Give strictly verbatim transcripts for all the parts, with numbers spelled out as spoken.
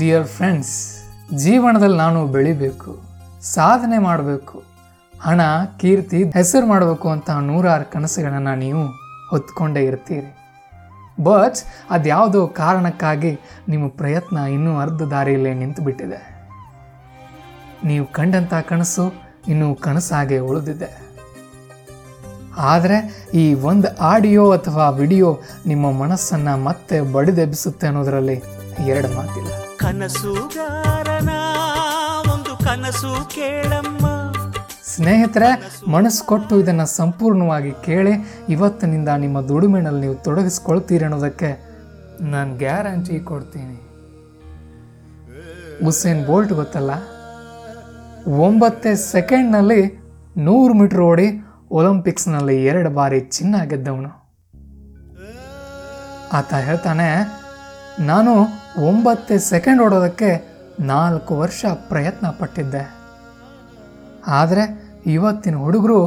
Dear friends, ಜೀವನದಲ್ಲಿ ನಾನು ಬೆಳಿಬೇಕು, ಸಾಧನೆ ಮಾಡಬೇಕು, ಹಣ, ಕೀರ್ತಿ, ಹೆಸರು ಮಾಡಬೇಕು ಅಂತ ನೂರಾರು ಕನಸುಗಳನ್ನು ನೀವು ಹೊತ್ಕೊಂಡೇ ಇರ್ತೀರಿ. ಬಟ್ ಅದ್ಯಾವುದೋ ಕಾರಣಕ್ಕಾಗಿ ನಿಮ್ಮ ಪ್ರಯತ್ನ ಇನ್ನೂ ಅರ್ಧ ದಾರಿಯಲ್ಲೇ ನಿಂತುಬಿಟ್ಟಿದೆ. ನೀವು ಕಂಡಂಥ ಕನಸು ಇನ್ನೂ ಕನಸಾಗೆ ಉಳಿದಿದೆ. ಆದರೆ ಈ ಒಂದು ಆಡಿಯೋ ಅಥವಾ ವಿಡಿಯೋ ನಿಮ್ಮ ಮನಸ್ಸನ್ನು ಮತ್ತೆ ಬಡಿದೆಬ್ಬಿಸುತ್ತೆ ಅನ್ನೋದರಲ್ಲಿ ಎರಡು ಮಾತಿಲ್ಲ. ಕನಸುಗಾರನ ಒಂದು ಕನಸು ಕೇಳಮ್ಮ. ಸ್ನೇಹಿತರೆ, ಮನಸ್ಸು ಕೊಟ್ಟು ಇದನ್ನು ಸಂಪೂರ್ಣವಾಗಿ ಕೇಳಿ ಇವತ್ತಿನಿಂದ ನಿಮ್ಮ ದುಡಿಮೆನಲ್ಲಿ ನೀವು ತೊಡಗಿಸ್ಕೊಳ್ತೀರಿ ಅನ್ನೋದಕ್ಕೆ ನಾನು ಗ್ಯಾರಂಟಿ ಕೊಡ್ತೀನಿ. ಉಸೇನ್ ಬೋಲ್ಟ್ ಗೊತ್ತಲ್ಲ, ಒಂಬತ್ತೇ ಸೆಕೆಂಡ್ನಲ್ಲಿ ನೂರು ಮೀಟರ್ ಓಡಿ ಒಲಿಂಪಿಕ್ಸ್ನಲ್ಲಿ ಎರಡು ಬಾರಿ ಚಿನ್ನ ಗೆದ್ದವನು. ಆತ ಹೇಳ್ತಾನೆ, ನಾನು ಒಂಬತ್ತೇ ಸೆಕೆಂಡ್ ಓಡೋದಕ್ಕೆ ನಾಲ್ಕು ವರ್ಷ ಪ್ರಯತ್ನ ಪಟ್ಟಿದ್ದೆ. ಆದರೆ ಇವತ್ತಿನ ಹುಡುಗರು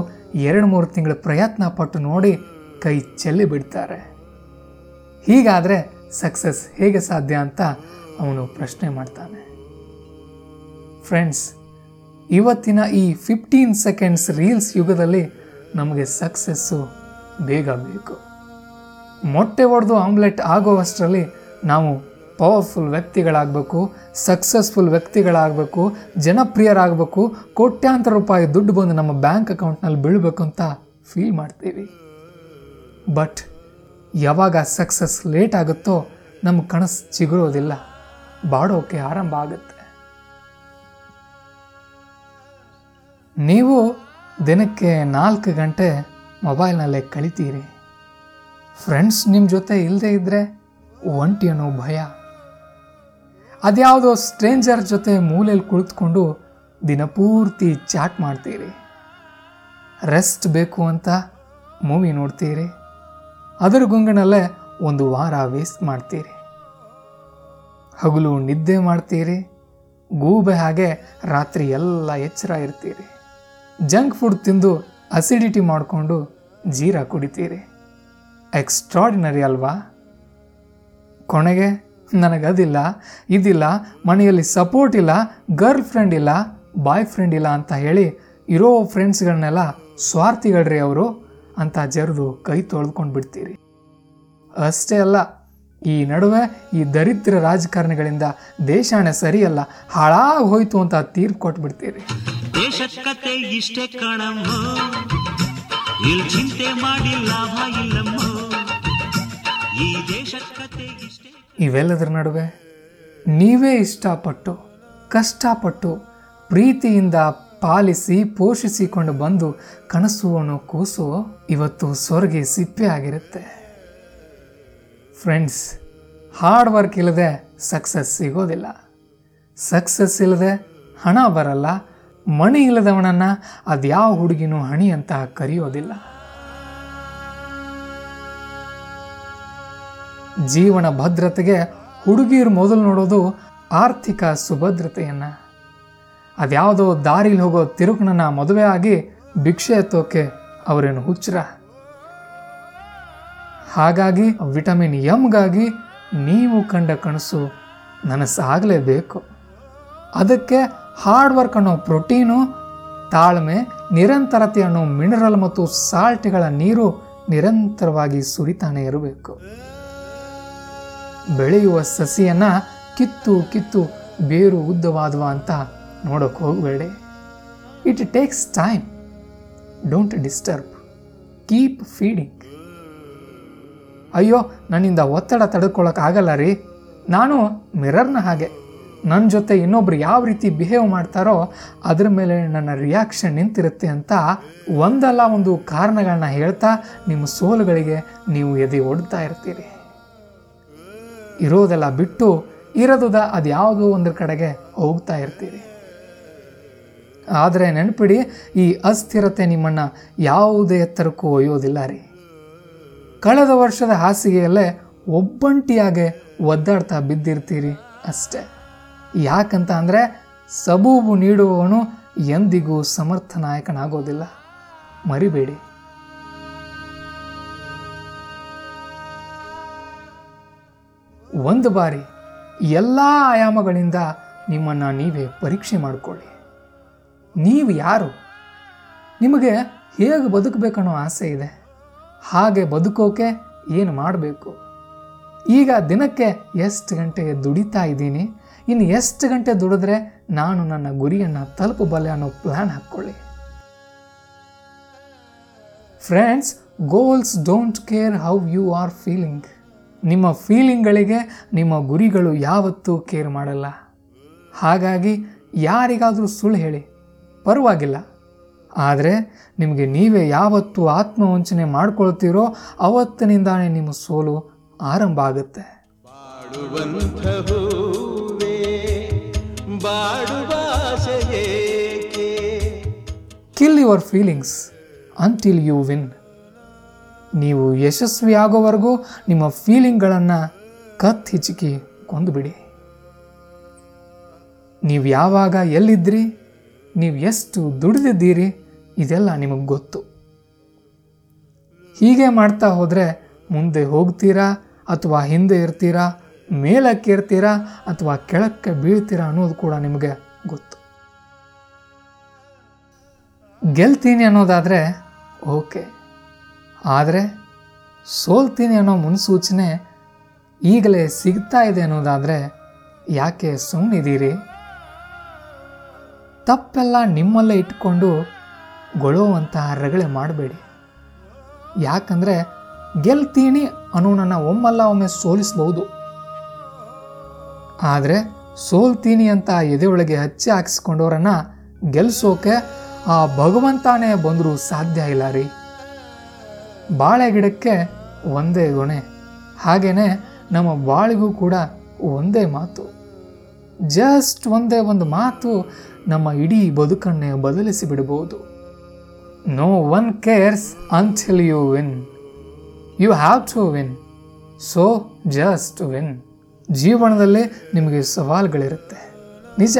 ಎರಡು ಮೂರು ತಿಂಗಳ ಪ್ರಯತ್ನ ಪಟ್ಟು ನೋಡಿ ಕೈ ಚೆಲ್ಲಿ ಬಿಡ್ತಾರೆ. ಹೀಗಾದರೆ ಸಕ್ಸಸ್ ಹೇಗೆ ಸಾಧ್ಯ ಅಂತ ಅವನು ಪ್ರಶ್ನೆ ಮಾಡ್ತಾನೆ. ಫ್ರೆಂಡ್ಸ್, ಇವತ್ತಿನ ಈ ಫಿಫ್ಟೀನ್ ಸೆಕೆಂಡ್ಸ್ ರೀಲ್ಸ್ ಯುಗದಲ್ಲಿ ನಮಗೆ ಸಕ್ಸಸ್ಸು ಬೇಗ ಬೇಕು. ಮೊಟ್ಟೆ ಹೊಡೆದು ಆಮ್ಲೆಟ್ ಆಗೋವಷ್ಟರಲ್ಲಿ ನಾವು ಪವರ್ಫುಲ್ ವ್ಯಕ್ತಿಗಳಾಗಬೇಕು, ಸಕ್ಸಸ್ಫುಲ್ ವ್ಯಕ್ತಿಗಳಾಗಬೇಕು, ಜನಪ್ರಿಯರಾಗಬೇಕು, ಕೋಟ್ಯಾಂತರ ರೂಪಾಯಿ ದುಡ್ಡು ಬಂದು ನಮ್ಮ ಬ್ಯಾಂಕ್ ಅಕೌಂಟ್ನಲ್ಲಿ ಬೀಳಬೇಕು ಅಂತ ಫೀಲ್ ಮಾಡ್ತೀವಿ. ಬಟ್ ಯಾವಾಗ ಸಕ್ಸಸ್ ಲೇಟ್ ಆಗುತ್ತೋ ನಮ್ಮ ಕನಸು ಚಿಗುರೋದಿಲ್ಲ, ಬಾಡೋಕೆ ಆರಂಭ ಆಗುತ್ತೆ. ನೀವು ದಿನಕ್ಕೆ ನಾಲ್ಕು ಗಂಟೆ ಮೊಬೈಲ್ನಲ್ಲೇ ಕಳಿತೀರಿ. ಫ್ರೆಂಡ್ಸ್ ನಿಮ್ಮ ಜೊತೆ ಇಲ್ಲದೇ ಇದ್ದರೆ ಒಂಟಿ ಅನ್ನೋ ಭಯ, ಅದ್ಯಾವುದೋ ಸ್ಟ್ರೇಂಜರ್ ಜೊತೆ ಮೂಲೆಯಲ್ಲಿ ಕುಳಿತುಕೊಂಡು ದಿನಪೂರ್ತಿ ಚಾಟ್ ಮಾಡ್ತೀರಿ. ರೆಸ್ಟ್ ಬೇಕು ಅಂತ ಮೂವಿ ನೋಡ್ತೀರಿ, ಅದರ ಗುಂಗಿನಲ್ಲೇ ಒಂದು ವಾರ ವೇಸ್ಟ್ ಮಾಡ್ತೀರಿ. ಹಗಲು ನಿದ್ದೆ ಮಾಡ್ತೀರಿ, ಗೂಬೆ ಹಾಗೆ ರಾತ್ರಿ ಎಲ್ಲ ಎಚ್ಚರ ಇರ್ತೀರಿ. ಜಂಕ್ ಫುಡ್ ತಿಂದು ಅಸಿಡಿಟಿ ಮಾಡಿಕೊಂಡು ಜೀರಾ ಕುಡಿತೀರಿ. ಎಕ್ಸ್ಟ್ರಾಡಿನರಿ ಅಲ್ವಾ? ಕೊನೆಗೆ ನನಗದಿಲ್ಲ, ಇದಿಲ್ಲ, ಮನೆಯಲ್ಲಿ ಸಪೋರ್ಟ್ ಇಲ್ಲ, ಗರ್ಲ್ ಫ್ರೆಂಡ್ ಇಲ್ಲ, ಬಾಯ್ ಫ್ರೆಂಡ್ ಇಲ್ಲ ಅಂತ ಹೇಳಿ ಇರೋ ಫ್ರೆಂಡ್ಸ್ಗಳನ್ನೆಲ್ಲ ಸ್ವಾರ್ಥಿಗಳ್ರಿ ಅವರು ಅಂತ ಜರಿದು ಕೈ ತೊಳೆದುಕೊಂಡು ಬಿಡ್ತೀರಿ. ಅಷ್ಟೇ ಅಲ್ಲ, ಈ ನಡುವೆ ಈ ದರಿದ್ರ ರಾಜಕಾರಣಿಗಳಿಂದ ದೇಶಾಣೆ ಸರಿಯಲ್ಲ, ಹಾಳಾಗಿ ಹೋಯ್ತು ಅಂತ ತೀರ್ಪು ಕೊಟ್ಬಿಡ್ತೀರಿ. ಇವೆಲ್ಲದರ ನಡುವೆ ನೀವೇ ಇಷ್ಟಪಟ್ಟು ಕಷ್ಟಪಟ್ಟು ಪ್ರೀತಿಯಿಂದ ಪಾಲಿಸಿ ಪೋಷಿಸಿಕೊಂಡು ಬಂದು ಕನಸು ಅನ್ನೋ ಕೂಸು ಇವತ್ತು ಸ್ವರ್ಗಿ ಸಿಪ್ಪೆ ಆಗಿರುತ್ತೆ. ಫ್ರೆಂಡ್ಸ್, ಹಾರ್ಡ್ ವರ್ಕ್ ಇಲ್ಲದೆ ಸಕ್ಸಸ್ ಸಿಗೋದಿಲ್ಲ, ಸಕ್ಸಸ್ ಇಲ್ಲದೆ ಹಣ ಬರಲ್ಲ, ಮಣಿ ಇಲ್ಲದವನನ್ನು ಅದ್ಯಾವ ಹುಡುಗಿನೂ ಹಣಿ ಅಂತ ಕರೆಯೋದಿಲ್ಲ. ಜೀವನ ಭದ್ರತೆಗೆ ಹುಡುಗಿಯರು ಮೊದಲು ನೋಡೋದು ಆರ್ಥಿಕ ಸುಭದ್ರತೆಯನ್ನು. ಅದ್ಯಾವುದೋ ದಾರಿಲಿ ಹೋಗೋ ತಿರುಕನನ್ನ ಮದುವೆ ಆಗಿ ಭಿಕ್ಷೆ ಎತ್ತೋಕೆ ಅವರೇನು ಹುಚ್ಚರ? ಹಾಗಾಗಿ ವಿಟಮಿನ್ ಎಂಗಾಗಿ ನೀವು ಕಂಡ ಕನಸು ನನಸಾಗಲೇಬೇಕು. ಅದಕ್ಕೆ ಹಾರ್ಡ್ ವರ್ಕ್ ಅನ್ನೋ ಪ್ರೋಟೀನು, ತಾಳ್ಮೆ, ನಿರಂತರತೆ ಅನ್ನೋ ಮಿನರಲ್ ಮತ್ತು ಸಾಲ್ಟ್ಗಳ ನೀರು ನಿರಂತರವಾಗಿ ಸುರಿತಾನೆ ಇರಬೇಕು. ಬೆಳೆಯುವ ಸಸಿಯನ್ನು ಕಿತ್ತು ಕಿತ್ತು ಬೇರು ಉದ್ದವಾದವ ಅಂತ ನೋಡೋಕೆ ಹೋಗಬೇಡಿ. It takes time, don't disturb, keep feeding. ಅಯ್ಯೋ ನನ್ನಿಂದ ಒತ್ತಡ ತಡೆದುಕೊಳ್ಳೋಕ್ಕಾಗಲ್ಲ ರೀ, ನಾನು ಮಿರರ್ನ ಹಾಗೆ, ನನ್ನ ಜೊತೆ ಇನ್ನೊಬ್ರು ಯಾವ ರೀತಿ ಬಿಹೇವ್ ಮಾಡ್ತಾರೋ ಅದ್ರ ಮೇಲೆ ನನ್ನ ರಿಯಾಕ್ಷನ್ ನಿಂತಿರುತ್ತೆ ಅಂತ ಒಂದಲ್ಲ ಒಂದು ಕಾರಣಗಳನ್ನ ಹೇಳ್ತಾ ನಿಮ್ಮ ಸೋಲುಗಳಿಗೆ ನೀವು ಎದೆ ಒಡ್ತಾ ಇರ್ತೀರಿ. ಇರೋದೆಲ್ಲ ಬಿಟ್ಟು ಇರೋದ ಅದು ಯಾವುದೋ ಒಂದ್ರ ಕಡೆಗೆ ಹೋಗ್ತಾ ಇರ್ತೀರಿ. ಆದರೆ ನೆನಪಿಡಿ, ಈ ಅಸ್ಥಿರತೆ ನಿಮ್ಮನ್ನು ಯಾವುದೇ ಎತ್ತರಕ್ಕೂ ಒಯ್ಯೋದಿಲ್ಲ ರೀ. ಕಳೆದ ವರ್ಷದ ಹಾಸಿಗೆಯಲ್ಲೇ ಒಬ್ಬಂಟಿಯಾಗೆ ಒದ್ದಾಡ್ತಾ ಬಿದ್ದಿರ್ತೀರಿ ಅಷ್ಟೆ. ಯಾಕಂತ ಅಂದರೆ ಸಬೂಬು ನೀಡುವವನು ಎಂದಿಗೂ ಸಮರ್ಥ ನಾಯಕನಾಗೋದಿಲ್ಲ, ಮರಿಬೇಡಿ. ಒಂದು ಬಾರಿ ಎಲ್ಲ ಆಯಾಮಗಳಿಂದ ನಿಮ್ಮನ್ನು ನೀವೇ ಪರೀಕ್ಷೆ ಮಾಡಿಕೊಳ್ಳಿ. ನೀವು ಯಾರು? ನಿಮಗೆ ಹೇಗೆ ಬದುಕಬೇಕನ್ನೋ ಆಸೆ ಇದೆ, ಹಾಗೆ ಬದುಕೋಕೆ ಏನು ಮಾಡಬೇಕು? ಈಗ ದಿನಕ್ಕೆ ಎಷ್ಟು ಗಂಟೆಗೆ ದುಡಿತಾ ಇದ್ದೀನಿ, ಇನ್ನು ಎಷ್ಟು ಗಂಟೆ ದುಡಿದ್ರೆ ನಾನು ನನ್ನ ಗುರಿಯನ್ನು ತಲುಪಬಲ್ಲೆ ಅನ್ನೋ ಪ್ಲ್ಯಾನ್ ಹಾಕ್ಕೊಳ್ಳಿ. Friends, goals don't care how you are feeling. ನಿಮ್ಮ ಫೀಲಿಂಗ್ಗಳಿಗೆ ನಿಮ್ಮ ಗುರಿಗಳು ಯಾವತ್ತೂ ಕೇರ್ ಮಾಡಲ್ಲ. ಹಾಗಾಗಿ ಯಾರಿಗಾದರೂ ಸುಳ್ಳು ಹೇಳಿ ಪರವಾಗಿಲ್ಲ, ಆದರೆ ನಿಮಗೆ ನೀವೇ ಯಾವತ್ತು ಆತ್ಮವಂಚನೆ ಮಾಡ್ಕೊಳ್ತೀರೋ ಅವತ್ತಿನಿಂದಾನೇ ನಿಮ್ಮ ಸೋಲು ಆರಂಭ ಆಗುತ್ತೆ. Kill your feelings until you win. ನೀವು ಯಶಸ್ವಿಯಾಗೋವರೆಗೂ ನಿಮ್ಮ ಫೀಲಿಂಗ್ಗಳನ್ನು ಕತ್ತಿ ಹಿಚುಕಿ ಕೊಂದುಬಿಡಿ. ನೀವು ಯಾವಾಗ ಎಲ್ಲಿದ್ದಿರಿ, ನೀವು ಎಷ್ಟು ದುಡಿದಿದ್ದೀರಿ, ಇದೆಲ್ಲ ನಿಮಗೆ ಗೊತ್ತು. ಹೀಗೆ ಮಾಡ್ತಾ ಹೋದರೆ ಮುಂದೆ ಹೋಗ್ತೀರಾ ಅಥವಾ ಹಿಂದೆ ಇರ್ತೀರಾ, ಮೇಲಕ್ಕೆ ಇರ್ತೀರಾ ಅಥವಾ ಕೆಳಕ್ಕೆ ಬೀಳ್ತೀರಾ ಅನ್ನೋದು ಕೂಡ ನಿಮಗೆ ಗೊತ್ತು. ಗೆಲ್ತೀನಿ ಅನ್ನೋದಾದರೆ ಓಕೆ, ಆದರೆ ಸೋಲ್ತೀನಿ ಅನ್ನೋ ಮುನ್ಸೂಚನೆ ಈಗಲೇ ಸಿಗ್ತಾ ಇದೆ ಅನ್ನೋದಾದರೆ ಯಾಕೆ ಸುಮ್ಮನಿದ್ದೀರಿ? ತಪ್ಪೆಲ್ಲ ನಿಮ್ಮಲ್ಲೇ ಇಟ್ಕೊಂಡು ಗೊಳೋವಂತಹ ರಗಳೆ ಮಾಡಬೇಡಿ. ಯಾಕಂದರೆ ಗೆಲ್ತೀನಿ ಅನ್ನೋ ನನ್ನ ಒಮ್ಮಲ್ಲ ಒಮ್ಮೆ ಸೋಲಿಸ್ಬೋದು, ಆದರೆ ಸೋಲ್ತೀನಿ ಅಂತ ಎದೆಯೊಳಗೆ ಹಚ್ಚಿ ಹಾಕಿಸ್ಕೊಂಡವರನ್ನು ಗೆಲ್ಲಿಸೋಕೆ ಆ ಭಗವಂತನೇ ಬಂದರೂ ಸಾಧ್ಯ ಇಲ್ಲ ರೀ. ಬಾಳೆ ಗಿಡಕ್ಕೆ ಒಂದೇ ಗೊಣೆ, ಹಾಗೆಯೇ ನಮ್ಮ ಬಾಳಿಗೂ ಕೂಡ ಒಂದೇ ಮಾತು. ಜಸ್ಟ್ ಒಂದೇ ಒಂದು ಮಾತು ನಮ್ಮ ಇಡೀ ಬದುಕನ್ನೇ ಬದಲಿಸಿಬಿಡ್ಬೋದು. No one cares until you win. You have to win, so just win. ಜೀವನದಲ್ಲಿ ನಿಮಗೆ ಸವಾಲುಗಳಿರುತ್ತೆ, ನಿಜ,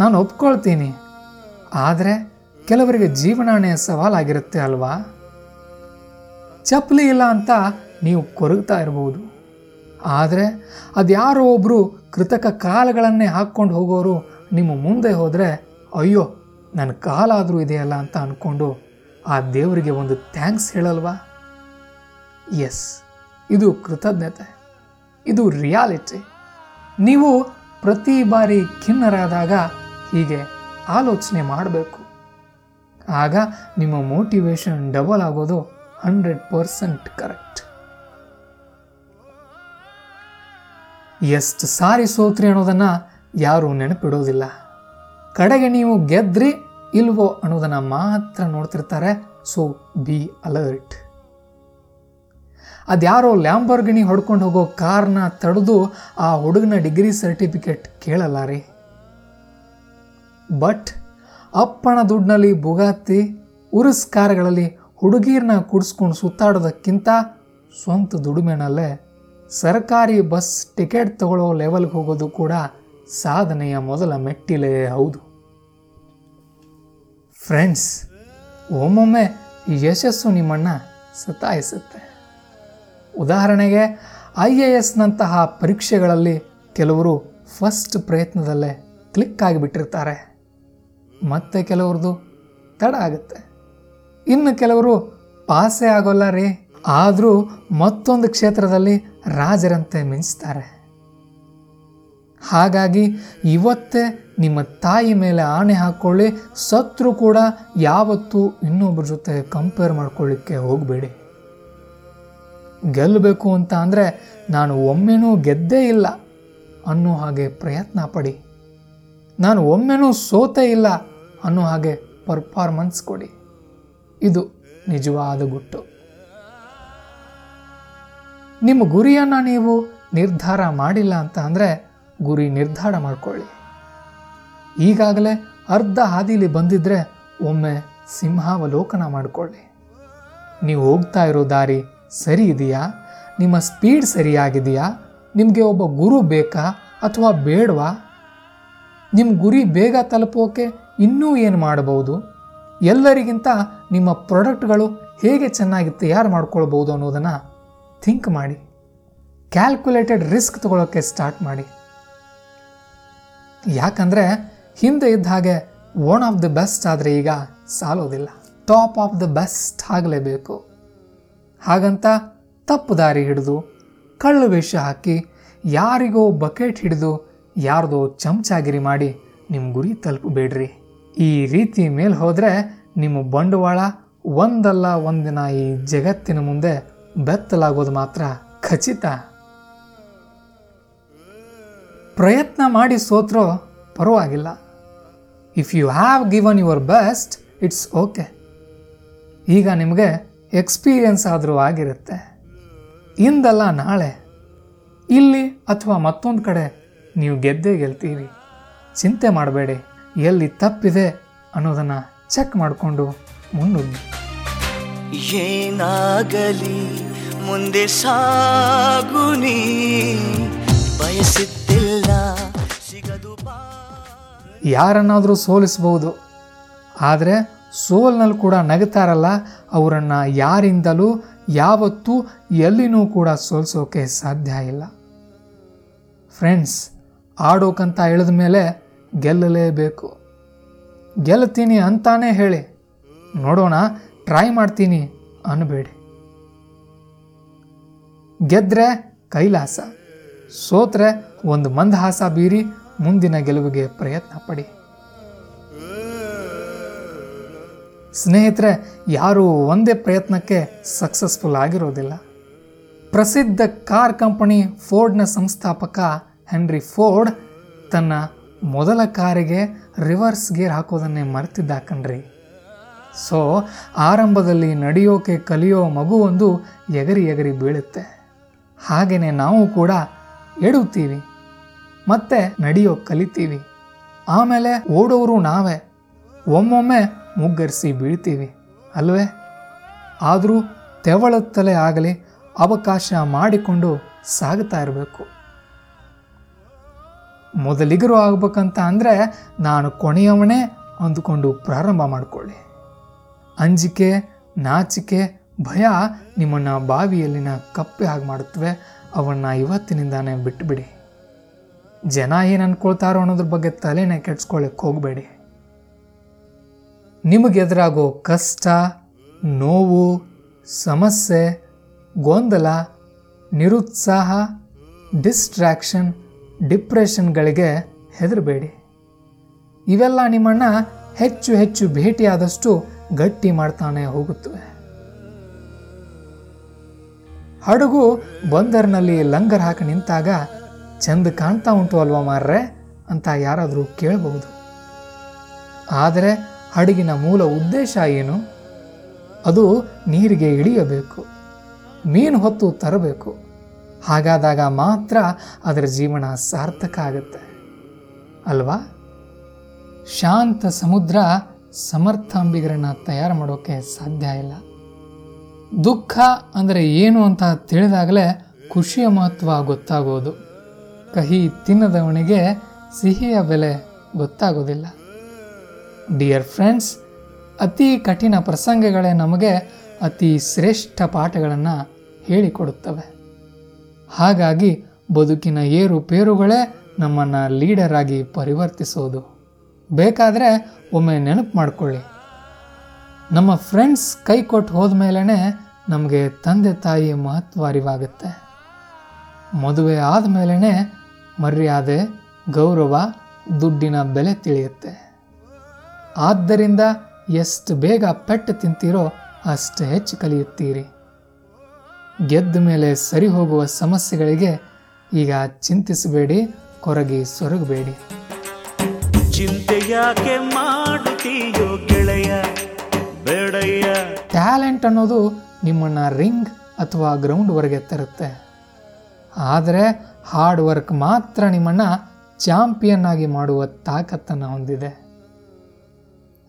ನಾನು ಒಪ್ಕೊಳ್ತೀನಿ, ಆದರೆ ಕೆಲವರಿಗೆ ಜೀವನನೇ ಸವಾಲಾಗಿರುತ್ತೆ ಅಲ್ವಾ? ಚಪ್ಪಲಿ ಇಲ್ಲ ಅಂತ ನೀವು ಕೊರಗ್ತಾ ಇರ್ಬೋದು, ಆದರೆ ಅದ್ಯಾರೋ ಒಬ್ಬರು ಕೃತಕ ಕಾಲುಗಳನ್ನೇ ಹಾಕ್ಕೊಂಡು ಹೋಗೋರು ನಿಮ್ಮ ಮುಂದೆ ಹೋದರೆ ಅಯ್ಯೋ ನನ್ನ ಕಾಲಾದರೂ ಇದೆಯಲ್ಲ ಅಂತ ಅಂದ್ಕೊಂಡು ಆ ದೇವರಿಗೆ ಒಂದು ಥ್ಯಾಂಕ್ಸ್ ಹೇಳಲ್ವಾ? ಎಸ್, ಇದು ಕೃತಜ್ಞತೆ, ಇದು ರಿಯಾಲಿಟಿ. ನೀವು ಪ್ರತಿ ಬಾರಿ ಖಿನ್ನರಾದಾಗ ಹೀಗೆ ಆಲೋಚನೆ ಮಾಡಬೇಕು. ಆಗ ನಿಮ್ಮ ಮೋಟಿವೇಶನ್ ಡಬಲ್ ಆಗೋದು ಹಂಡ್ರೆಡ್ ಪರ್ಸೆಂಟ್ ಕರೆಕ್ಟ್. ಎಷ್ಟು ಸಾರಿ ಸೋತ್ರಿ ಅನ್ನೋದನ್ನು ಯಾರೂ ನೆನಪಿಡೋದಿಲ್ಲ. ಕಡೆಗೆ ನೀವು ಗೆದ್ರಿ ಇಲ್ವೋ ಅನ್ನೋದನ್ನು ಮಾತ್ರ ನೋಡ್ತಿರ್ತಾರೆ. So be alert. ಅದ್ಯಾರೋ ಲ್ಯಾಂಬರ್ಗಿನಿ ಹೊಡ್ಕೊಂಡು ಹೋಗೋ ಕಾರ್ನ ತಡೆದು ಆ ಹುಡುಗನ ಡಿಗ್ರಿ ಸರ್ಟಿಫಿಕೇಟ್ ಕೇಳಲ್ಲ ರೀ. ಬಟ್ ಅಪ್ಪನ ದುಡ್ಡಿನಲ್ಲಿ ಬುಗಾತಿ ಉರುಸ್ಕಾರಗಳಲ್ಲಿ ಹುಡುಗೀರನ್ನ ಕುಡಿಸ್ಕೊಂಡು ಸುತ್ತಾಡೋದಕ್ಕಿಂತ ಸ್ವಂತ ದುಡಿಮೆನಲ್ಲೇ ಸರ್ಕಾರಿ ಬಸ್ ಟಿಕೆಟ್ ತಗೊಳ್ಳೋ ಲೆವೆಲ್ಗೆ ಹೋಗೋದು ಕೂಡ ಸಾಧನೆಯ ಮೊದಲ ಮೆಟ್ಟಿಲೇ ಹೌದು. ಫ್ರೆಂಡ್ಸ್, ಒಮ್ಮೊಮ್ಮೆ ಯಶಸ್ಸು ನಿಮ್ಮನ್ನು ಸತಾಯಿಸುತ್ತೆ. ಉದಾಹರಣೆಗೆ ಐ ಎ ಎಸ್ನಂತಹ ಪರೀಕ್ಷೆಗಳಲ್ಲಿ ಕೆಲವರು ಫಸ್ಟ್ ಪ್ರಯತ್ನದಲ್ಲೇ ಕ್ಲಿಕ್ ಆಗಿಬಿಟ್ಟಿರ್ತಾರೆ, ಮತ್ತು ಕೆಲವ್ರದ್ದು ತಡ ಆಗುತ್ತೆ, ಇನ್ನು ಕೆಲವರು ಪಾಸೇ ಆಗೋಲ್ಲ ರೀ. ಆದರೂ ಮತ್ತೊಂದು ಕ್ಷೇತ್ರದಲ್ಲಿ ರಾಜರಂತೆ ಮಿಂಚ್ತಾರೆ. ಹಾಗಾಗಿ ಇವತ್ತೇ ನಿಮ್ಮ ತಾಯಿ ಮೇಲೆ ಆಣೆ ಹಾಕ್ಕೊಳ್ಳಿ. ಸತ್ರು ಕೂಡ ಯಾವತ್ತೂ ಇನ್ನೊಬ್ಬರ ಜೊತೆ ಕಂಪೇರ್ ಮಾಡ್ಕೊಳ್ಳಿಕ್ಕೆ ಹೋಗಬೇಡಿ. ಗೆಲ್ಲಬೇಕು ಅಂತ ಅಂದರೆ ನಾನು ಒಮ್ಮೆನೂ ಗೆದ್ದೇ ಇಲ್ಲ ಅನ್ನೋ ಹಾಗೆ ಪ್ರಯತ್ನ ಪಡಿ, ನಾನು ಒಮ್ಮೆನೂ ಸೋತೇ ಇಲ್ಲ ಅನ್ನೋ ಹಾಗೆ ಪರ್ಫಾರ್ಮೆನ್ಸ್ ಕೊಡಿ. ಇದು ನಿಜವಾದ ಗುಟ್ಟು. ನಿಮ್ಮ ಗುರಿಯನ್ನು ನೀವು ನಿರ್ಧಾರ ಮಾಡಿಲ್ಲ ಅಂತ ಅಂದರೆ ಗುರಿ ನಿರ್ಧಾರ ಮಾಡಿಕೊಳ್ಳಿ. ಈಗಾಗಲೇ ಅರ್ಧ ಹಾದಿಲಿ ಬಂದಿದ್ದರೆ ಒಮ್ಮೆ ಸಿಂಹಾವಲೋಕನ ಮಾಡಿಕೊಳ್ಳಿ. ನೀವು ಹೋಗ್ತಾ ಇರೋ ದಾರಿ ಸರಿ ಇದೆಯಾ? ನಿಮ್ಮ ಸ್ಪೀಡ್ ಸರಿಯಾಗಿದೆಯಾ? ನಿಮಗೆ ಒಬ್ಬ ಗುರು ಬೇಕಾ ಅಥವಾ ಬೇಡವಾ? ನಿಮ್ಮ ಗುರಿ ಬೇಗ ತಲುಪೋಕೆ ಇನ್ನೂ ಏನು ಮಾಡಬಹುದು? ಎಲ್ಲರಿಗಿಂತ ನಿಮ್ಮ ಪ್ರಾಡಕ್ಟ್ಗಳು ಹೇಗೆ ಚೆನ್ನಾಗಿ ತಯಾರು ಮಾಡ್ಕೊಳ್ಬೋದು ಅನ್ನೋದನ್ನು ಥಿಂಕ್ ಮಾಡಿ. ಕ್ಯಾಲ್ಕುಲೇಟೆಡ್ ರಿಸ್ಕ್ ತೊಗೊಳೋಕ್ಕೆ ಸ್ಟಾರ್ಟ್ ಮಾಡಿ. ಯಾಕಂದರೆ ಹಿಂದೆ ಇದ್ದ ಹಾಗೆ ಒನ್ ಆಫ್ ದ ಬೆಸ್ಟ್ ಆದರೆ ಈಗ ಸಾಲೋದಿಲ್ಲ, ಟಾಪ್ ಆಫ್ ದ ಬೆಸ್ಟ್ ಆಗಲೇಬೇಕು. ಹಾಗಂತ ತಪ್ಪು ದಾರಿ ಹಿಡಿದು, ಕಳ್ಳು ವೇಷ ಹಾಕಿ, ಯಾರಿಗೋ ಬಕೆಟ್ ಹಿಡಿದು, ಯಾರ್ದೋ ಚಮಚಾಗಿರಿ ಮಾಡಿ ನಿಮ್ಮ ಗುರಿ ತಲುಪಬೇಡ್ರಿ. ಈ ರೀತಿ ಮೇಲೆ ಹೋದರೆ ನಿಮ್ಮ ಬಂಡವಾಳ ಒಂದಲ್ಲ ಒಂದಿನ ಈ ಜಗತ್ತಿನ ಮುಂದೆ ಬೆತ್ತಲಾಗೋದು ಮಾತ್ರ ಖಚಿತ. ಪ್ರಯತ್ನ ಮಾಡಿ ಸೋತ್ರೋ ಪರವಾಗಿಲ್ಲ. If you have given your best, it's okay. ಈಗ ನಿಮಗೆ ಎಕ್ಸ್ಪೀರಿಯನ್ಸ್ ಆದರೂ ಆಗಿರುತ್ತೆ. ಇಂದಲ್ಲ ನಾಳೆ, ಇಲ್ಲಿ ಅಥವಾ ಮತ್ತೊಂದು ಕಡೆ ನೀವು ಗೆದ್ದೇ ಗೆಲ್ತೀವಿ. ಚಿಂತೆ ಮಾಡಬೇಡಿ. ಎಲ್ಲಿ ತಪ್ಪಿದೆ ಅನ್ನೋದನ್ನು ಚೆಕ್ ಮಾಡಿಕೊಂಡು ಮುನ್ನುಗ್ಗಿ. ಏನಾಗಲಿ ಮುಂದೆ ಸಾಗುನಿ, ಬಯಸುತ್ತಿಲ್ಲ ಸಿಗದು. ಯಾರನ್ನಾದರೂ ಸೋಲಿಸ್ಬೋದು, ಆದರೆ ಸೋಲ್ನಲ್ಲಿ ಕೂಡ ನಗುತ್ತಾರಲ್ಲ, ಅವರನ್ನು ಯಾರಿಂದಲೂ ಯಾವತ್ತೂ ಎಲ್ಲಿನೂ ಕೂಡ ಸೋಲಿಸೋಕೆ ಸಾಧ್ಯ ಇಲ್ಲ. ಫ್ರೆಂಡ್ಸ್, ಆಡೋಕಂತ ಹೇಳಿದ ಮೇಲೆ ಗೆಲ್ಲಲೇಬೇಕು. ಗೆಲ್ತೀನಿ ಅಂತಾನೇ ಹೇಳಿ, ನೋಡೋಣ ಟ್ರೈ ಮಾಡ್ತೀನಿ ಅನ್ನಬೇಡಿ. ಗೆದ್ದರೆ ಕೈಲಾಸ, ಸೋತ್ರೆ ಒಂದು ಮಂದಹಾಸ ಬೀರಿ ಮುಂದಿನ ಗೆಲುವಿಗೆ ಪ್ರಯತ್ನ ಪಡಿ. ಸ್ನೇಹಿತರೆ, ಯಾರೂ ಒಂದೇ ಪ್ರಯತ್ನಕ್ಕೆ ಸಕ್ಸಸ್ಫುಲ್ ಆಗಿರೋದಿಲ್ಲ. ಪ್ರಸಿದ್ಧ ಕಾರ್ ಕಂಪನಿ ಫೋರ್ಡ್ನ ಸಂಸ್ಥಾಪಕ ಹೆನ್ರಿ ಫೋರ್ಡ್ ತನ್ನ ಮೊದಲ ಕಾರಿಗೆ ರಿವರ್ಸ್ ಗೇರ್ ಹಾಕೋದನ್ನೇ ಮರೆತಿದ್ದ ಕಣ್ರಿ. ಸೊ ಆರಂಭದಲ್ಲಿ ನಡೆಯೋಕೆ ಕಲಿಯೋ ಮಗುವೊಂದು ಎಗರಿ ಎಗರಿ ಬೀಳುತ್ತೆ. ಹಾಗೆಯೇ ನಾವು ಕೂಡ ಎಡುತ್ತೀವಿ, ಮತ್ತೆ ನಡೆಯೋ ಕಲಿತೀವಿ. ಆಮೇಲೆ ಓಡೋರು ನಾವೇ, ಒಮ್ಮೊಮ್ಮೆ ಮುಗ್ಗರಿಸಿ ಬೀಳ್ತೀವಿ ಅಲ್ವೇ. ಆದರೂ ತೆವಳುತ್ತಲೇ ಆಗಲಿ ಅವಕಾಶ ಮಾಡಿಕೊಂಡು ಸಾಗುತ್ತಾ ಇರಬೇಕು. ಮೊದಲಿಗರು ಆಗಬೇಕಂತ ಅಂದರೆ ನಾನು ಕೊನೆಯವನೇ ಅಂದುಕೊಂಡು ಪ್ರಾರಂಭ ಮಾಡಿಕೊಳ್ಳಿ. ಅಂಜಿಕೆ, ನಾಚಿಕೆ, ಭಯ ನಿಮ್ಮನ್ನು ಬಾವಿಯಲ್ಲಿನ ಕಪ್ಪೆ ಹಾಗೆ ಮಾಡುತ್ತವೆ. ಅವನ್ನು ಇವತ್ತಿನಿಂದಾನೇ ಬಿಟ್ಟುಬಿಡಿ. ಜನ ಏನು ಅಂದ್ಕೊಳ್ತಾರೋ ಅನ್ನೋದ್ರ ಬಗ್ಗೆ ತಲೆನೇ ಕೆಡ್ಸ್ಕೊಳ್ಳೋಕ್ಕೆ ಹೋಗಬೇಡಿ. ನಿಮಗೆದುರಾಗೋ ಕಷ್ಟ, ನೋವು, ಸಮಸ್ಯೆ, ಗೊಂದಲ, ನಿರುತ್ಸಾಹ, ಡಿಸ್ಟ್ರ್ಯಾಕ್ಷನ್, ಡಿಪ್ರೆಷನ್ಗಳಿಗೆ ಹೆದರಬೇಡಿ. ಇವೆಲ್ಲ ನಿಮ್ಮನ್ನು ಹೆಚ್ಚು ಹೆಚ್ಚು ಭೇಟಿಯಾದಷ್ಟು ಗಟ್ಟಿ ಮಾಡ್ತಾನೆ ಹೋಗುತ್ತವೆ. ಹಡಗು ಬಂದರ್ನಲ್ಲಿ ಲಂಗರ್ ಹಾಕಿ ನಿಂತಾಗ ಚೆಂದ ಕಾಣ್ತಾ ಉಂಟು ಅಲ್ವಾ ಮಾರ್ರೆ ಅಂತ ಯಾರಾದರೂ ಕೇಳಬಹುದು. ಆದರೆ ಹಡಗಿನ ಮೂಲ ಉದ್ದೇಶ ಏನು? ಅದು ನೀರಿಗೆ ಇಳಿಯಬೇಕು, ಮೀನು ಹೊತ್ತು ತರಬೇಕು. ಹಾಗಾದಾಗ ಮಾತ್ರ ಅದರ ಜೀವನ ಸಾರ್ಥಕ ಆಗುತ್ತೆ ಅಲ್ವಾ. ಶಾಂತ ಸಮುದ್ರ ಸಮರ್ಥಾಂಬಿಗರನ್ನು ತಯಾರು ಮಾಡೋಕ್ಕೆ ಸಾಧ್ಯ ಇಲ್ಲ. ದುಃಖ ಅಂದರೆ ಏನು ಅಂತ ತಿಳಿದಾಗಲೇ ಖುಷಿಯ ಮಹತ್ವ ಗೊತ್ತಾಗೋದು. ಕಹಿ ತಿನ್ನದವನಿಗೆ ಸಿಹಿಯ ಬೆಲೆ ಗೊತ್ತಾಗೋದಿಲ್ಲ. ಡಿಯರ್ ಫ್ರೆಂಡ್ಸ್, ಅತಿ ಕಠಿಣ ಪ್ರಸಂಗಗಳೇ ನಮಗೆ ಅತಿ ಶ್ರೇಷ್ಠ ಪಾಠಗಳನ್ನು ಹೇಳಿಕೊಡುತ್ತವೆ. ಹಾಗಾಗಿ ಬದುಕಿನ ಏರುಪೇರುಗಳೇ ನಮ್ಮನ್ನು ಲೀಡರಾಗಿ ಪರಿವರ್ತಿಸೋದು. ಬೇಕಾದರೆ ಒಮ್ಮೆ ನೆನಪು ಮಾಡಿಕೊಳ್ಳಿ, ನಮ್ಮ ಫ್ರೆಂಡ್ಸ್ ಕೈ ಕೊಟ್ಟು ಹೋದ್ಮೇಲೆ ನಮಗೆ ತಂದೆ ತಾಯಿ ಮಹತ್ವ ಅರಿವಾಗುತ್ತೆ. ಮದುವೆ ಆದಮೇಲೆ ಮರ್ಯಾದೆ, ಗೌರವ, ದುಡ್ಡಿನ ಬೆಲೆ ತಿಳಿಯುತ್ತೆ. ಆದ್ದರಿಂದ ಎಷ್ಟು ಬೇಗ ಪೆಟ್ಟು ತಿಂತೀರೋ ಅಷ್ಟು ಹೆಚ್ಚು ಕಲಿಯುತ್ತೀರಿ. ಗೆದ್ದ ಮೇಲೆ ಸರಿ ಹೋಗುವ ಸಮಸ್ಯೆಗಳಿಗೆ ಈಗ ಚಿಂತಿಸಬೇಡಿ, ಕೊರಗಿ ಸೊರಗಬೇಡಿ. ಚಿಂತೆ ಯಾಕೆ ಮಾಡುತ್ತೀಯೋ ಗೆಳೆಯ ಬೇಡಯ್ಯ. ಟ್ಯಾಲೆಂಟ್ ಅನ್ನೋದು ನಿಮ್ಮನ್ನು ರಿಂಗ್ ಅಥವಾ ಗ್ರೌಂಡ್ವರೆಗೆ ತರುತ್ತೆ. ಆದರೆ ಹಾರ್ಡ್ ವರ್ಕ್ ಮಾತ್ರ ನಿಮ್ಮನ್ನು ಚಾಂಪಿಯನ್ ಆಗಿ ಮಾಡುವ ತಾಕತ್ತನ್ನು ಹೊಂದಿದೆ.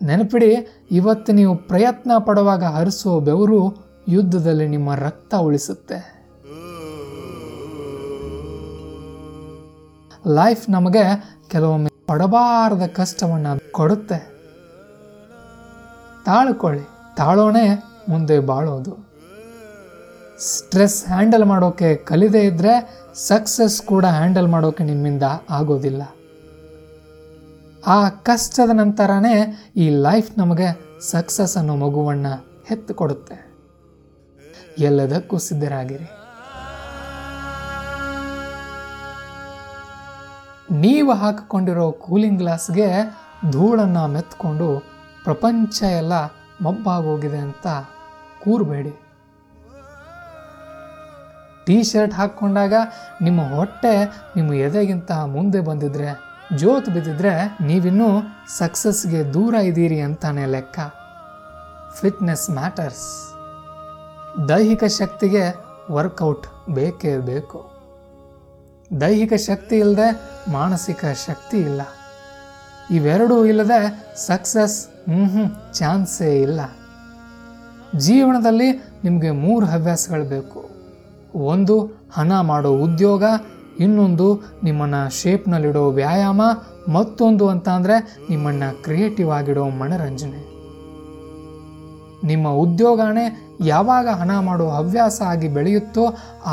ನೆನಪಿಡಿ, ಇವತ್ತು ನೀವು ಪ್ರಯತ್ನ ಪಡುವಾಗ ಹರಿಸೋ ಬೆವರು ಯುದ್ಧದಲ್ಲಿ ನಿಮ್ಮ ರಕ್ತ ಉಳಿಸುತ್ತೆ. ಲೈಫ್ ನಮಗೆ ಕೆಲವೊಮ್ಮೆ ಪಡಬಾರದ ಕಷ್ಟವನ್ನು ಕೊಡುತ್ತೆ. ತಾಳ್ಕೊಳ್ಳಿ, ತಾಳೋಣೆ ಮುಂದೆ ಬಾಳೋದು. ಸ್ಟ್ರೆಸ್ ಹ್ಯಾಂಡಲ್ ಮಾಡೋಕ್ಕೆ ಕಲಿದೇ ಇದ್ದರೆ ಸಕ್ಸಸ್ ಕೂಡ ಹ್ಯಾಂಡಲ್ ಮಾಡೋಕ್ಕೆ ನಿಮ್ಮಿಂದ ಆಗೋದಿಲ್ಲ. ಆ ಕಷ್ಟದ ನಂತರನೇ ಈ ಲೈಫ್ ನಮಗೆ ಸಕ್ಸಸ್ ಅನ್ನೋ ಮಗುವನ್ನು ಹೆತ್ತು ಕೊಡುತ್ತೆ. ಎಲ್ಲದಕ್ಕೂ ಸಿದ್ಧರಾಗಿರಿ. ನೀವು ಹಾಕಿಕೊಂಡಿರೋ ಕೂಲಿಂಗ್ ಗ್ಲಾಸ್ಗೆ ಧೂಳನ್ನು ಮೆತ್ಕೊಂಡು ಪ್ರಪಂಚ ಎಲ್ಲ ಮಬ್ಬಾಗೋಗಿದೆ ಅಂತ ಕೂರಬೇಡಿ. ಟೀ ಶರ್ಟ್ ಹಾಕ್ಕೊಂಡಾಗ ನಿಮ್ಮ ಹೊಟ್ಟೆ ನಿಮ್ಮ ಎದೆಗಿಂತ ಮುಂದೆ ಬಂದಿದ್ರೆ, ಜೋತು ಬಿದ್ದಿದ್ರೆ, ನೀವಿನ್ನೂ ಸಕ್ಸಸ್ಗೆ ದೂರ ಇದ್ದೀರಿ ಅಂತಾನೆ ಲೆಕ್ಕ. Fitness matters. ದೈಹಿಕ ಶಕ್ತಿಗೆ ವರ್ಕೌಟ್ ಬೇಕೇ ಬೇಕು. ದೈಹಿಕ ಶಕ್ತಿ ಇಲ್ಲದೆ ಮಾನಸಿಕ ಶಕ್ತಿ ಇಲ್ಲ. ಇವೆರಡೂ ಇಲ್ಲದೆ ಸಕ್ಸಸ್ ಹ್ಞೂ ಚಾನ್ಸೇ ಇಲ್ಲ. ಜೀವನದಲ್ಲಿ ನಿಮಗೆ ಮೂರು ಹವ್ಯಾಸಗಳು ಬೇಕು. ಒಂದು ಹಣ ಮಾಡೋ ಉದ್ಯೋಗ, ಇನ್ನೊಂದು ನಿಮ್ಮನ್ನು ಶೇಪ್ನಲ್ಲಿಡೋ ವ್ಯಾಯಾಮ, ಮತ್ತೊಂದು ಅಂತ ಅಂದರೆ ನಿಮ್ಮನ್ನು ಕ್ರಿಯೇಟಿವ್ ಆಗಿಡೋ ಮನರಂಜನೆ. ನಿಮ್ಮ ಉದ್ಯೋಗನೇ ಯಾವಾಗ ಹಣ ಮಾಡೋ ಹವ್ಯಾಸ ಆಗಿ ಬೆಳೆಯುತ್ತೋ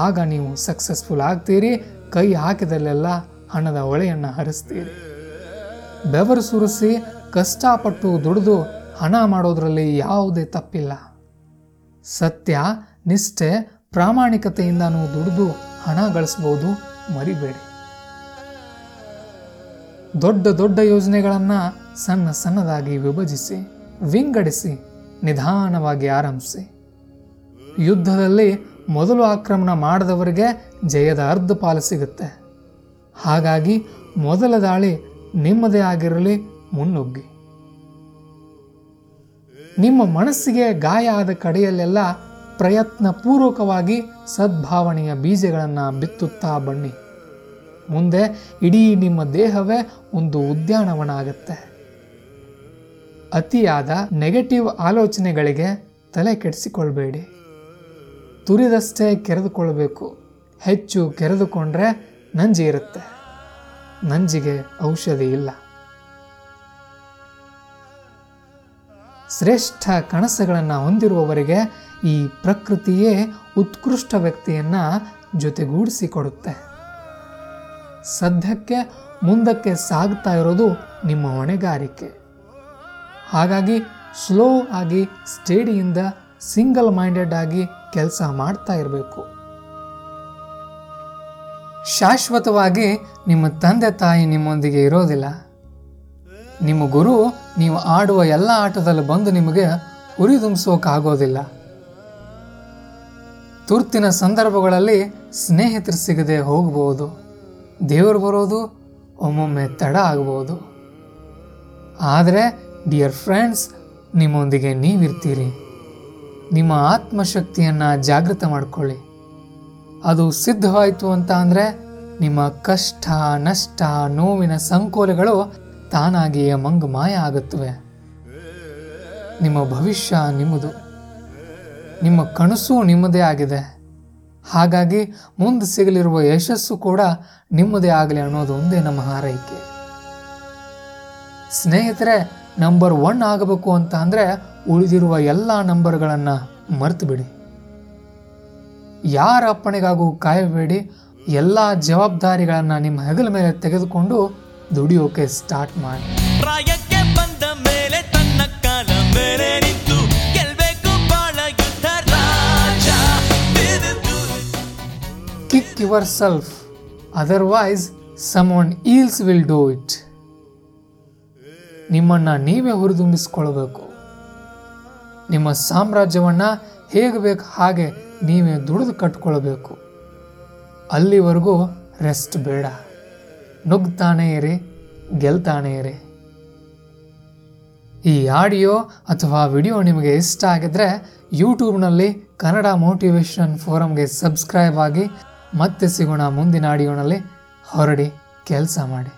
ಆಗ ನೀವು ಸಕ್ಸಸ್ಫುಲ್ ಆಗ್ತೀರಿ. ಕೈ ಹಾಕಿದಲ್ಲೆಲ್ಲ ಹಣದ ಹೊಳೆಯನ್ನು ಹರಿಸ್ತೀರಿ. ಬೆವರು ಸುರಿಸಿ ಕಷ್ಟಪಟ್ಟು ದುಡಿದು ಹಣ ಮಾಡೋದರಲ್ಲಿ ಯಾವುದೇ ತಪ್ಪಿಲ್ಲ. ಸತ್ಯ, ನಿಷ್ಠೆ, ಪ್ರಾಮಾಣಿಕತೆಯಿಂದನೂ ದುಡಿದು ಹಣ ಗಳಿಸ್ಬೋದು, ಮರಿಬೇಡಿ. ದೊಡ್ಡ ದೊಡ್ಡ ಯೋಜನೆಗಳನ್ನು ಸಣ್ಣ ಸಣ್ಣದಾಗಿ ವಿಭಜಿಸಿ, ವಿಂಗಡಿಸಿ, ನಿಧಾನವಾಗಿ ಆರಂಭಿಸಿ. ಯುದ್ಧದಲ್ಲಿ ಮೊದಲು ಆಕ್ರಮಣ ಮಾಡಿದವರಿಗೆ ಜಯದ ಅರ್ಧ ಪಾಲು ಸಿಗುತ್ತೆ. ಹಾಗಾಗಿ ಮೊದಲ ದಾಳಿ ನಿಮ್ಮದೇ ಆಗಿರಲಿ, ಮುನ್ನುಗ್ಗಿ. ನಿಮ್ಮ ಮನಸ್ಸಿಗೆ ಗಾಯ ಆದ ಕಡೆಯಲ್ಲೆಲ್ಲ ಪ್ರಯತ್ನಪೂರ್ವಕವಾಗಿ ಸದ್ಭಾವನೆಯ ಬೀಜಗಳನ್ನು ಬಿತ್ತುತ್ತಾ ಬನ್ನಿ. ಮುಂದೆ ಇಡೀ ನಿಮ್ಮ ದೇಹವೇ ಒಂದು ಉದ್ಯಾನವನ ಆಗುತ್ತೆ. ಅತಿಯಾದ ನೆಗೆಟಿವ್ ಆಲೋಚನೆಗಳಿಗೆ ತಲೆ ಕೆಡಿಸಿಕೊಳ್ಬೇಡಿ. ತುರಿದಷ್ಟೇ ಕೆರೆದುಕೊಳ್ಬೇಕು. ಹೆಚ್ಚು ಕೆರೆದುಕೊಂಡ್ರೆ ನಂಜಿ ಇರುತ್ತೆ. ನಂಜಿಗೆ ಔಷಧಿ ಇಲ್ಲ. ಶ್ರೇಷ್ಠ ಕನಸುಗಳನ್ನು ಹೊಂದಿರುವವರಿಗೆ ಈ ಪ್ರಕೃತಿಯೇ ಉತ್ಕೃಷ್ಟ ವ್ಯಕ್ತಿಯನ್ನು ಜೊತೆಗೂಡಿಸಿಕೊಡುತ್ತೆ. ಸದ್ಯಕ್ಕೆ ಮುಂದಕ್ಕೆ ಸಾಗ್ತಾ ಇರೋದು ನಿಮ್ಮ ಹೊಣೆಗಾರಿಕೆ. ಹಾಗಾಗಿ ಸ್ಲೋ ಆಗಿ, ಸ್ಟೇಡಿಯಿಂದ, ಸಿಂಗಲ್ ಮೈಂಡೆಡ್ ಆಗಿ ಕೆಲಸ ಮಾಡ್ತಾ ಇರಬೇಕು. ಶಾಶ್ವತವಾಗಿ ನಿಮ್ಮ ತಂದೆ ತಾಯಿ ನಿಮ್ಮೊಂದಿಗೆ ಇರೋದಿಲ್ಲ. ನಿಮ್ಮ ಗುರು ನೀವು ಆಡುವ ಎಲ್ಲ ಆಟದಲ್ಲಿ ಬಂದು ನಿಮಗೆ ಹುರಿದುಂಬಿಸೋಕ್ಕಾಗೋದಿಲ್ಲ. ತುರ್ತಿನ ಸಂದರ್ಭಗಳಲ್ಲಿ ಸ್ನೇಹಿತರು ಸಿಗದೆ ಹೋಗ್ಬೋದು. ದೇವರು ಬರೋದು ಒಮ್ಮೊಮ್ಮೆ ತಡ ಆಗ್ಬೋದು. ಆದರೆ ಡಿಯರ್ ಫ್ರೆಂಡ್ಸ್, ನಿಮ್ಮೊಂದಿಗೆ ನೀವಿರ್ತೀರಿ. ನಿಮ್ಮ ಆತ್ಮಶಕ್ತಿಯನ್ನು ಜಾಗೃತ ಮಾಡಿಕೊಳ್ಳಿ. ಅದು ಸಿದ್ಧವಾಯಿತು ಅಂತ ಅಂದರೆ ನಿಮ್ಮ ಕಷ್ಟ, ನಷ್ಟ, ನೋವಿನ ಸಂಕೋಲೆಗಳು ತಾನಾಗಿಯೇ ಮಂಗು ಮಾಯ ಆಗುತ್ತವೆ. ನಿಮ್ಮ ಭವಿಷ್ಯ ನಿಮ್ಮದು. ನಿಮ್ಮ ಕನಸು ನಿಮ್ಮದೇ ಆಗಿದೆ. ಹಾಗಾಗಿ ಮುಂದೆ ಸಿಗಲಿರುವ ಯಶಸ್ಸು ಕೂಡ ನಿಮ್ಮದೇ ಆಗಲಿ ಅನ್ನೋದು ಒಂದೇ ನಮ್ಮ ಹಾರೈಕೆ. ಸ್ನೇಹಿತರೆ, ನಂಬರ್ ಒನ್ ಆಗಬೇಕು ಅಂತ ಅಂದರೆ ಉಳಿದಿರುವ ಎಲ್ಲ ನಂಬರ್ಗಳನ್ನು ಮರೆತು ಬಿಡಿ. ಯಾರ ಅಪ್ಪಣೆಗಾಗೂ ಕಾಯಬೇಡಿ. ಎಲ್ಲ ಜವಾಬ್ದಾರಿಗಳನ್ನು ನಿಮ್ಮ ಹೆಗಲ ಮೇಲೆ ತೆಗೆದುಕೊಂಡು ದುಡಿಯೋಕೆ ಸ್ಟಾರ್ಟ್ ಮಾಡಿ. ಪ್ರಾಯಕ್ಕೆ ಬಂದ ಮೇಲೆ ತನ್ನ ಕಾಲ ಮೇಲೆ ನಿಂತು ಗೆಲ್ಬೇಕು ಬಾಳ ಯುದ್ಧ ರಾಜ. Kick yourself, otherwise someone else will do it. ನಿಮ್ಮನ್ನು ನೀವೇ ಹುರಿದುಂಬಿಸಿಕೊಳ್ಬೇಕು. ನಿಮ್ಮ ಸಾಮ್ರಾಜ್ಯವನ್ನು ಹೇಗೆ ಬೇಕು ಹಾಗೆ ನೀವೇ ದುಡಿದು ಕಟ್ಕೊಳ್ಬೇಕು. ಅಲ್ಲಿವರೆಗೂ ರೆಸ್ಟ್ ಬೇಡ. ನುಗ್ತಾನೇ ಇರಿ, ಗೆಲ್ತಾನೇ ಇರಿ. ಈ ಆಡಿಯೋ ಅಥವಾ ವಿಡಿಯೋ ನಿಮಗೆ ಇಷ್ಟ ಆಗಿದ್ರೆ ಯೂಟ್ಯೂಬ್ನಲ್ಲಿ ಕನ್ನಡ ಮೋಟಿವೇಶನ್ ಫೋರಮ್ಗೆ ಸಬ್ಸ್ಕ್ರೈಬ್ ಆಗಿ. ಮತ್ತೆ ಸಿಗೋಣ ಮುಂದಿನ ಆಡಿಯೋನಲ್ಲಿ. ಹೊರಡಿ, ಕೆಲಸ ಮಾಡಿ.